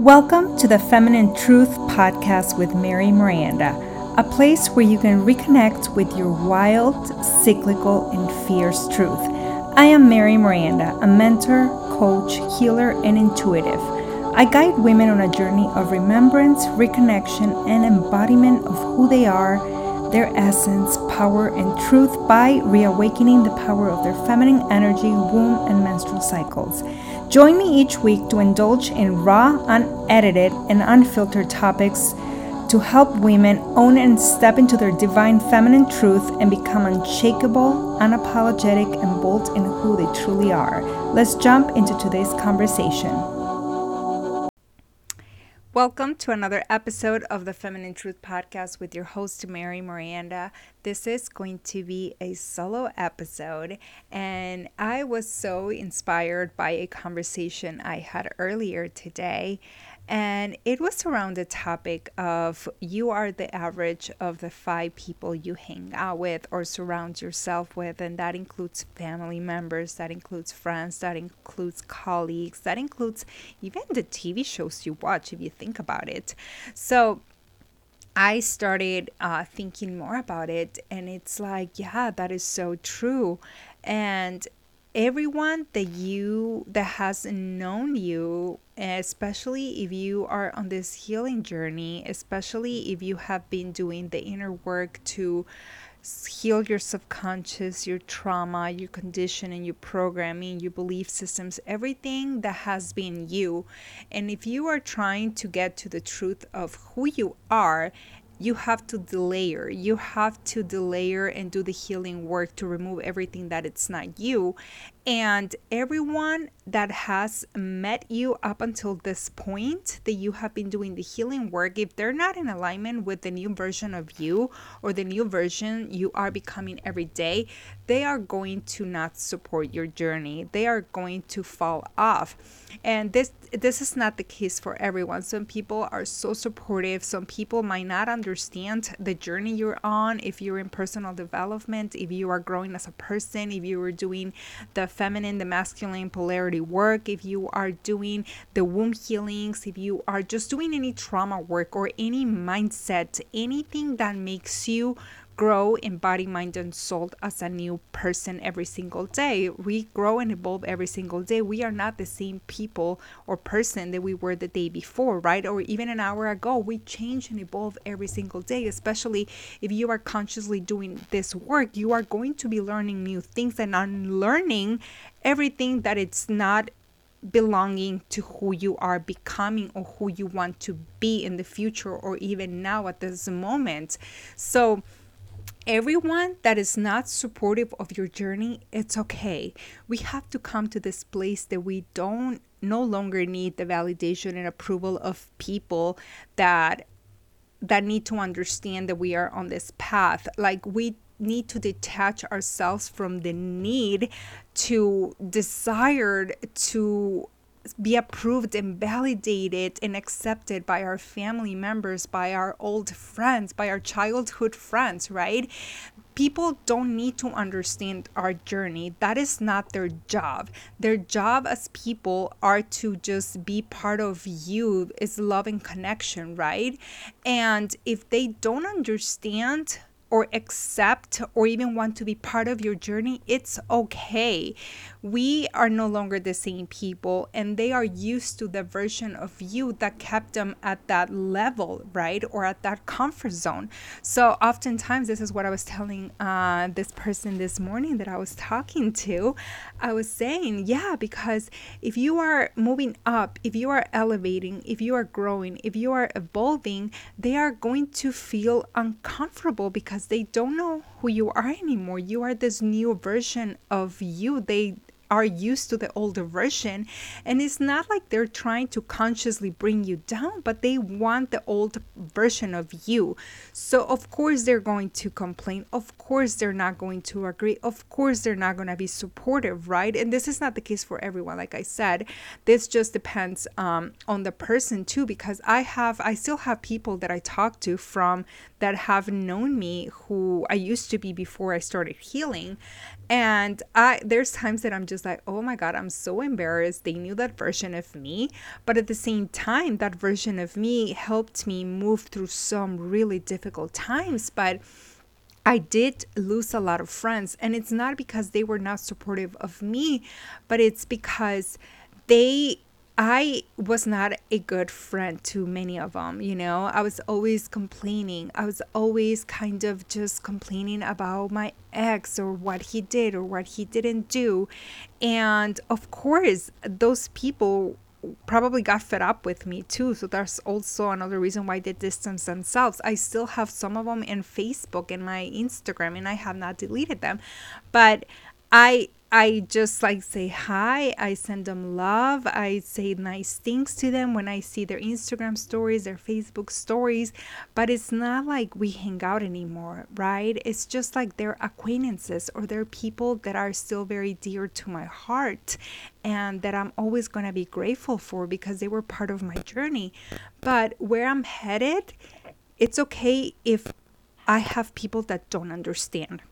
Welcome to the Feminine Truth Podcast with Mary Miranda, a place where you can reconnect with your wild, cyclical, and fierce truth. I am Mary Miranda, a mentor, coach, healer, and intuitive. I guide women on a journey of remembrance, reconnection, and embodiment of who they are, their essence, power, and truth by reawakening the power of their feminine energy, womb, and menstrual cycles. Join me each week to indulge in raw, unedited, and unfiltered topics to help women own and step into their divine feminine truth and become unshakable, unapologetic, and bold in who they truly are. Let's jump into today's conversation. Welcome to another episode of the Feminine Truth Podcast with your host, Mary Miranda. This is going to be a solo episode, and I was so inspired by a conversation I had earlier today, and it was around the topic of you are the average of the 5 people you hang out with or surround yourself with, and that includes family members, that includes friends, that includes colleagues, that includes even the TV shows you watch if you think about it. So I started thinking more about it, and it's like, yeah, that is so true. And everyone that has known you, especially if you are on this healing journey, especially if you have been doing the inner work to heal your subconscious, your trauma, your conditioning, your programming, your belief systems, everything that has been you. And if you are trying to get to the truth of who you are, you have to delayer. You have to delayer and do the healing work to remove everything that it's not you. And everyone that has met you up until this point that you have been doing the healing work, if they're not in alignment with the new version of you or the new version you are becoming every day, they are going to not support your journey. They are going to fall off. And this is not the case for everyone. Some people are so supportive. Some people might not understand the journey you're on. If you're in personal development, if you are growing as a person, if you are doing the feminine, the masculine polarity work, if you are doing the womb healings, if you are just doing any trauma work or any mindset, anything that makes you grow in body, mind, and soul as a new person every single day. We grow and evolve every single day. We are not the same people or person that we were the day before, right? Or even an hour ago. We change and evolve every single day, especially if you are consciously doing this work. You are going to be learning new things and unlearning everything that it's not belonging to who you are becoming or who you want to be in the future or even now at this moment. So everyone that is not supportive of your journey, it's okay. We have to come to this place that we no longer need the validation and approval of people that need to understand that we are on this path. Like, we need to detach ourselves from the need to desire to be approved and validated and accepted by our family members, by our old friends, by our childhood friends, right? People don't need to understand our journey. That is not their job. Their job as people are to just be part of you, is love and connection, right? And if they don't understand or accept or even want to be part of your journey, it's okay. We are no longer the same people, and they are used to the version of you that kept them at that level, right? Or at that comfort zone. So oftentimes, this is what I was telling this person this morning that I was talking to. I was saying, yeah, because if you are moving up, if you are elevating, if you are growing, if you are evolving, they are going to feel uncomfortable because they don't know who you are anymore. You are this new version of you. They are used to the older version, and it's not like they're trying to consciously bring you down, but they want the old version of you. So of course they're going to complain. Of course they're not going to agree. Of course they're not going to be supportive, right? And this is not the case for everyone. Like I said, this just depends on the person too, because I still have people that I talk to from that have known me, who I used to be before I started healing. And there's times that I'm just was like, oh my God, I'm so embarrassed. They knew that version of me. But at the same time, that version of me helped me move through some really difficult times. But I did lose a lot of friends. And it's not because they were not supportive of me, but it's because I was not a good friend to many of them, you know. I was always complaining. I was always kind of just complaining about my ex or what he did or what he didn't do. And of course, those people probably got fed up with me too. So that's also another reason why they distanced themselves. I still have some of them in Facebook and my Instagram, and I have not deleted them. But I just like say hi, I send them love, I say nice things to them when I see their Instagram stories, their Facebook stories, but it's not like we hang out anymore, right? It's just like they're acquaintances or they're people that are still very dear to my heart and that I'm always going to be grateful for because they were part of my journey. But where I'm headed, it's okay if I have people that don't understand.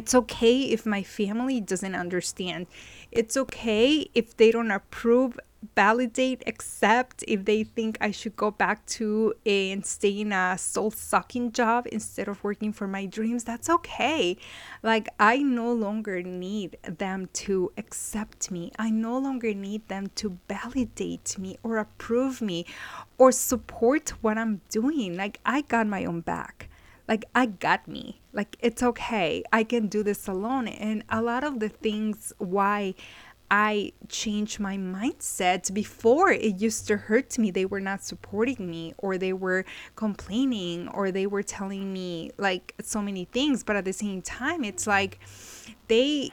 It's okay if my family doesn't understand. It's okay if they don't approve, validate, accept, if they think I should go back to and stay in a soul-sucking job instead of working for my dreams. That's okay. Like, I no longer need them to accept me. I no longer need them to validate me or approve me or support what I'm doing. Like, I got my own back. Like, I got me. Like, it's okay. I can do this alone. And a lot of the things why I changed my mindset, before it used to hurt me. They were not supporting me, or they were complaining, or they were telling me like so many things. But at the same time, it's like they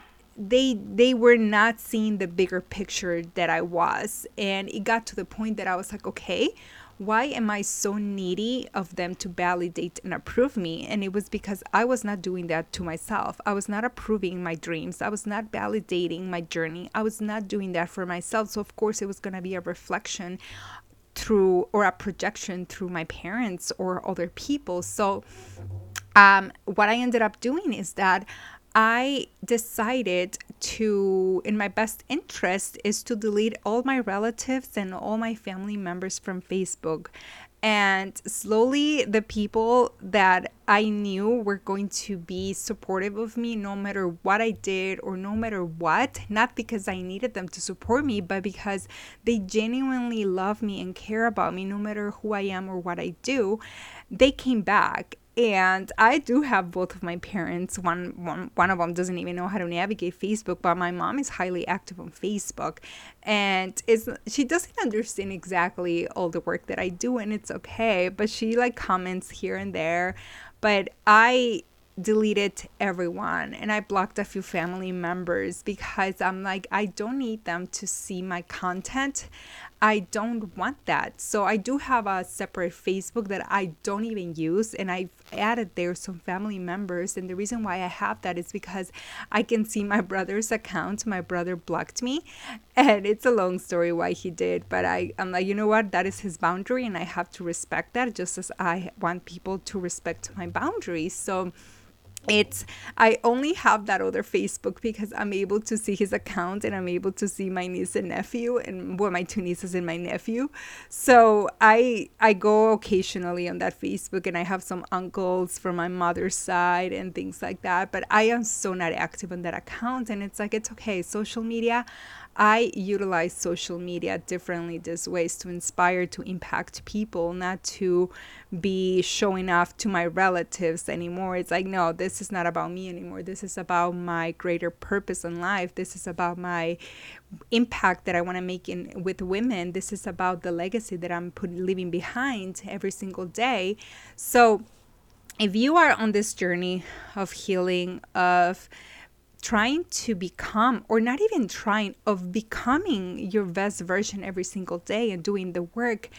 were not seeing the bigger picture that I was. And it got to the point that I was like, okay, why am I so needy of them to validate and approve me? And it was because I was not doing that to myself. I was not approving my dreams. I was not validating my journey. I was not doing that for myself. So of course it was going to be a reflection through, or a projection through, my parents or other people. So what I ended up doing is that I decided to, in my best interest, is to delete all my relatives and all my family members from Facebook. And slowly the people that I knew were going to be supportive of me no matter what I did or no matter what, not because I needed them to support me, but because they genuinely love me and care about me no matter who I am or what I do, they came back. And I do have both of my parents. One of them doesn't even know how to navigate Facebook, but my mom is highly active on Facebook. And she doesn't understand exactly all the work that I do, and it's okay. But she like comments here and there. But I deleted everyone, and I blocked a few family members because I'm like, I don't need them to see my content. I don't want that. So I do have a separate Facebook that I don't even use, and I've added there some family members. And the reason why I have that is because I can see my brother's account. My brother blocked me, and it's a long story why he did, but I'm like, you know what, that is his boundary, and I have to respect that just as I want people to respect my boundaries. So I only have that other Facebook because I'm able to see his account, and I'm able to see my niece and nephew, and well, my two nieces and my nephew. So I go occasionally on that Facebook, and I have some uncles from my mother's side and things like that. But I am so not active on that account, and it's like, it's okay. Social media, I utilize social media differently this way, is to inspire, to impact people, not to be showing off to my relatives anymore. It's like, no, this is not about me anymore. This is about my greater purpose in life. This is about my impact that I want to make with women. This is about the legacy that I'm leaving behind every single day. So if you are on this journey of healing, of trying to become, or not even trying, of becoming your best version every single day and doing the work,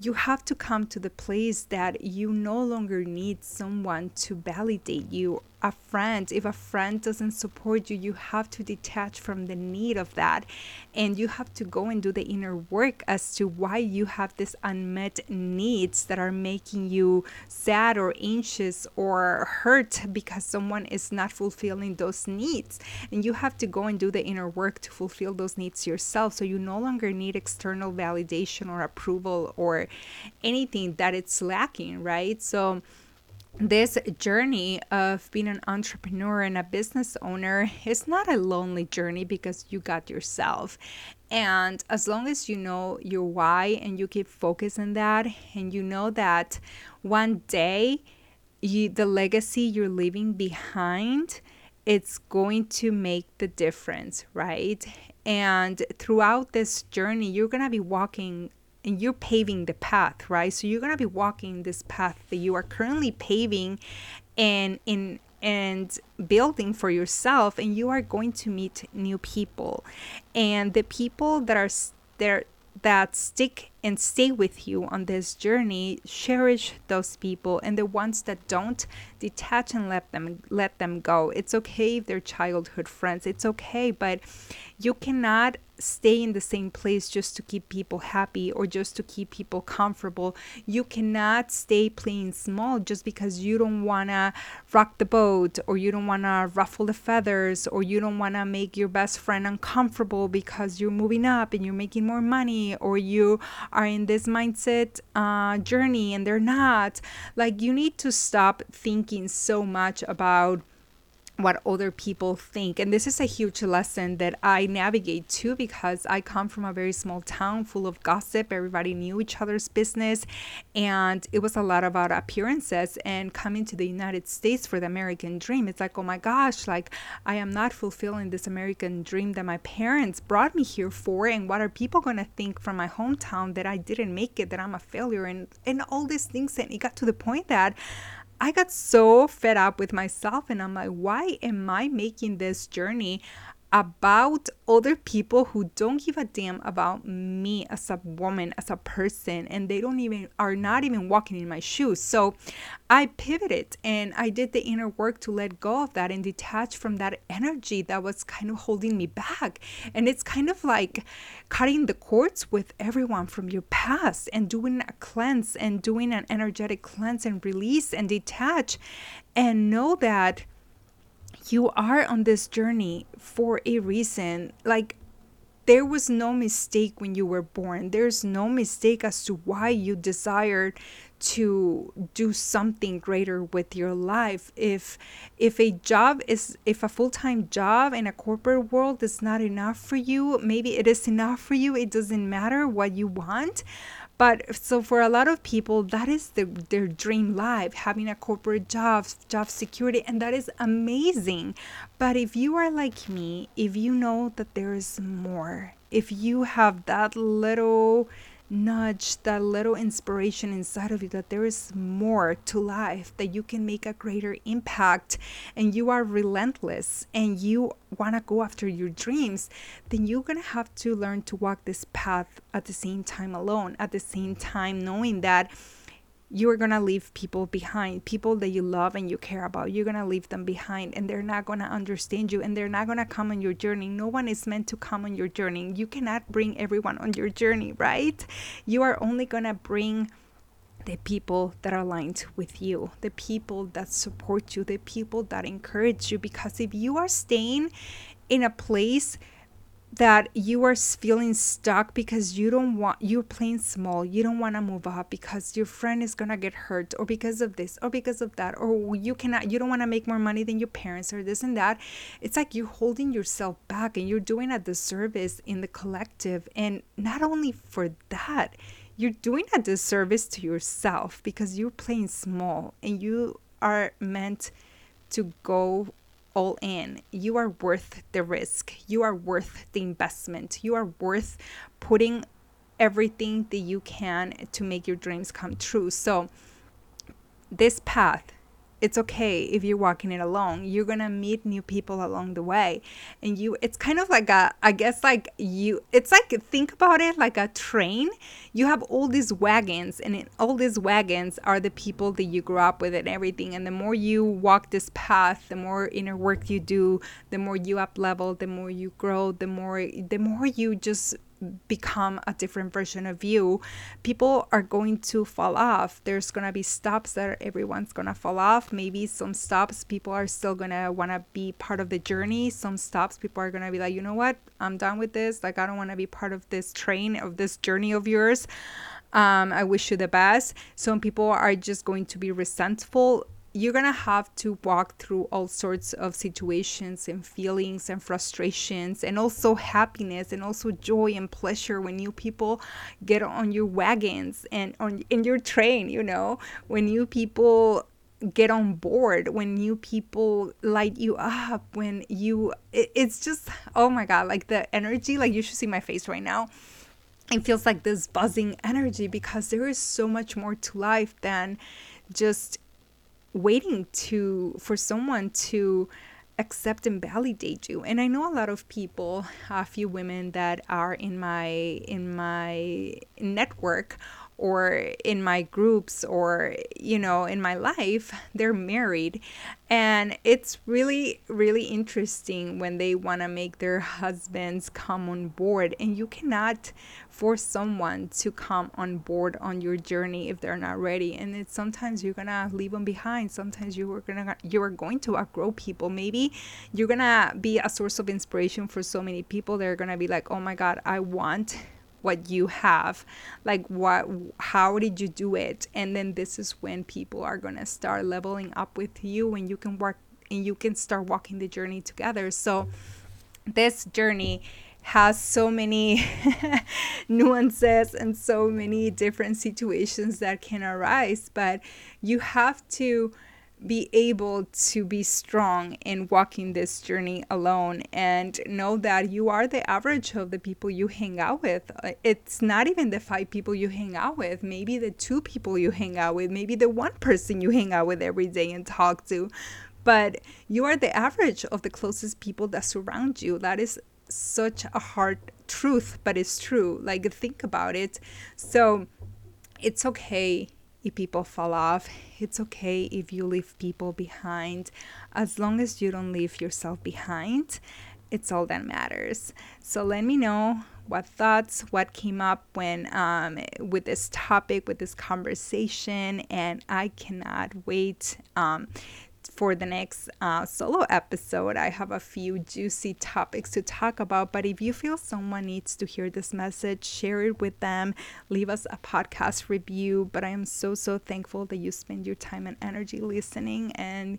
you have to come to the place that you no longer need someone to validate you. A friend, if a friend doesn't support you, you have to detach from the need of that, and you have to go and do the inner work as to why you have these unmet needs that are making you sad or anxious or hurt because someone is not fulfilling those needs. And you have to go and do the inner work to fulfill those needs yourself, so you no longer need external validation or approval or anything that it's lacking, right? So this journey of being an entrepreneur and a business owner is not a lonely journey, because you got yourself. And as long as you know your why and you keep focused on that, and you know that one day the legacy you're leaving behind, it's going to make the difference, right? And throughout this journey, you're going to be walking and you're paving the path, right? So you're going to be walking this path that you are currently paving and building for yourself, and you are going to meet new people. And the people that are there, that stick and stay with you on this journey, cherish those people. And the ones that don't, detach and let them go. It's okay if they're childhood friends, it's okay, but you cannot stay in the same place just to keep people happy or just to keep people comfortable. You cannot stay playing small just because you don't want to rock the boat, or you don't want to ruffle the feathers, or you don't want to make your best friend uncomfortable because you're moving up and you're making more money, or you are in this mindset journey and they're not. Like, you need to stop thinking so much about what other people think. And this is a huge lesson that I navigate too, because I come from a very small town full of gossip. Everybody knew each other's business, and it was a lot about appearances. And coming to the United States for the American dream, it's like, oh my gosh, like, I am not fulfilling this American dream that my parents brought me here for, and what are people gonna think from my hometown, that I didn't make it, that I'm a failure, and all these things. And it got to the point that I got so fed up with myself, and I'm like, why am I making this journey about other people who don't give a damn about me as a woman, as a person, and they are not even walking in my shoes? So I pivoted, and I did the inner work to let go of that and detach from that energy that was kind of holding me back. And it's kind of like cutting the cords with everyone from your past, and doing a cleanse, and doing an energetic cleanse, and release and detach, and know that you are on this journey for a reason. Like, there was no mistake when you were born. There's no mistake as to why you desired to do something greater with your life. If a full-time job in a corporate world is not enough for you, maybe it is enough for you. It doesn't matter what you want. But so for a lot of people, that is their dream life, having a corporate job security, and that is amazing. But if you are like me, if you know that there is more, if you have that little nudge, that little inspiration inside of you that there is more to life, that you can make a greater impact, and you are relentless and you want to go after your dreams, then you're going to have to learn to walk this path at the same time alone, at the same time knowing that you are going to leave people behind, people that you love and you care about. You're going to leave them behind, and they're not going to understand you, and they're not going to come on your journey. No one is meant to come on your journey. You cannot bring everyone on your journey, right? You are only going to bring the people that are aligned with you, the people that support you, the people that encourage you. Because if you are staying in a place that you are feeling stuck because you're playing small, you don't want to move up because your friend is going to get hurt, or because of this, or because of that, or you don't want to make more money than your parents, or this and that, it's like you're holding yourself back, and you're doing a disservice in the collective. And not only for that, you're doing a disservice to yourself, because you're playing small, and you are meant to go all in. You are worth the risk. You are worth the investment. You are worth putting everything that you can to make your dreams come true. So this path It's okay if you're walking it alone. You're going to meet new people along the way. And it's kind of like think about it like a train. You have all these wagons, and all these wagons are the people that you grew up with and everything. And the more you walk this path, the more inner work you do, the more you up level, the more you grow, the more you just become a different version of you. People are going to fall off. There's going to be stops that everyone's going to fall off. Maybe some stops people are still going to want to be part of the journey. Some stops people are going to be like, you know what, I'm done with this. Like, I don't want to be part of this train, of this journey of yours. I wish you the best. Some people are just going to be resentful. You're going to have to walk through all sorts of situations and feelings and frustrations, and also happiness, and also joy and pleasure when new people get on your wagons and in your train, you know, when new people get on board, when new people light you up, when it's just, oh my God, like the energy, like you should see my face right now. It feels like this buzzing energy, because there is so much more to life than just waiting for someone to accept and validate you. And I know a lot of people, a few women that are in my network or in my groups or, you know, in my life, they're married. And it's really, really interesting when they want to make their husbands come on board. And you cannot force someone to come on board on your journey if they're not ready. And it's sometimes you're going to leave them behind. Sometimes you are going to outgrow people. Maybe you're going to be a source of inspiration for so many people. They're going to be like, oh my God, I want what you have, like how did you do it? And then this is when people are gonna start leveling up with you, and you can start walking the journey together. So this journey has so many nuances and so many different situations that can arise, but you have to be able to be strong in walking this journey alone, and know that you are the average of the people you hang out with. It's not even the 5 people you hang out with, maybe the 2 people you hang out with, maybe the 1 person you hang out with every day and talk to, but you are the average of the closest people that surround you. That is such a hard truth, but it's true. Like, think about it. So it's okay if people fall off. It's okay if you leave people behind. As long as you don't leave yourself behind, it's all that matters. So let me know what thoughts, what came up when with this topic, with this conversation, and I cannot wait for the next solo episode. I have a few juicy topics to talk about, but if you feel someone needs to hear this message, share it with them, leave us a podcast review. But I am so, so thankful that you spend your time and energy listening and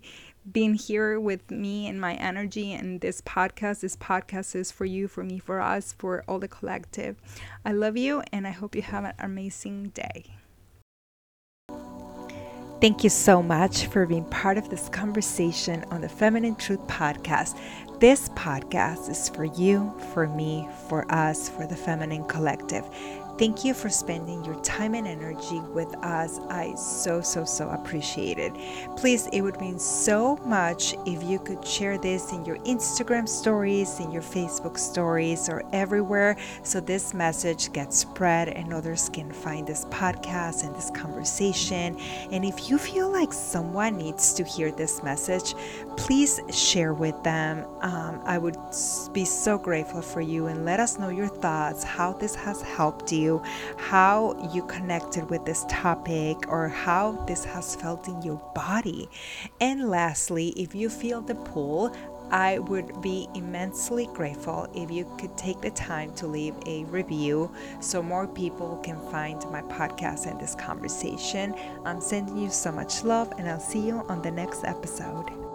being here with me and my energy and this podcast. This podcast is for you, for me, for us, for all the collective. I love you, and I hope you have an amazing day. Thank you so much for being part of this conversation on the Feminine Truth Podcast. This podcast is for you, for me, for us, for the feminine collective. Thank you for spending your time and energy with us. I so, so, so appreciate it. Please, it would mean so much if you could share this in your Instagram stories, in your Facebook stories, or everywhere, so this message gets spread and others can find this podcast and this conversation. And if you feel like someone needs to hear this message, please share with them. I would be so grateful for you, and let us know your thoughts, how this has helped you, how you connected with this topic, or how this has felt in your body. And lastly, if you feel the pull, I would be immensely grateful if you could take the time to leave a review so more people can find my podcast and this conversation. I'm sending you so much love, and I'll see you on the next episode.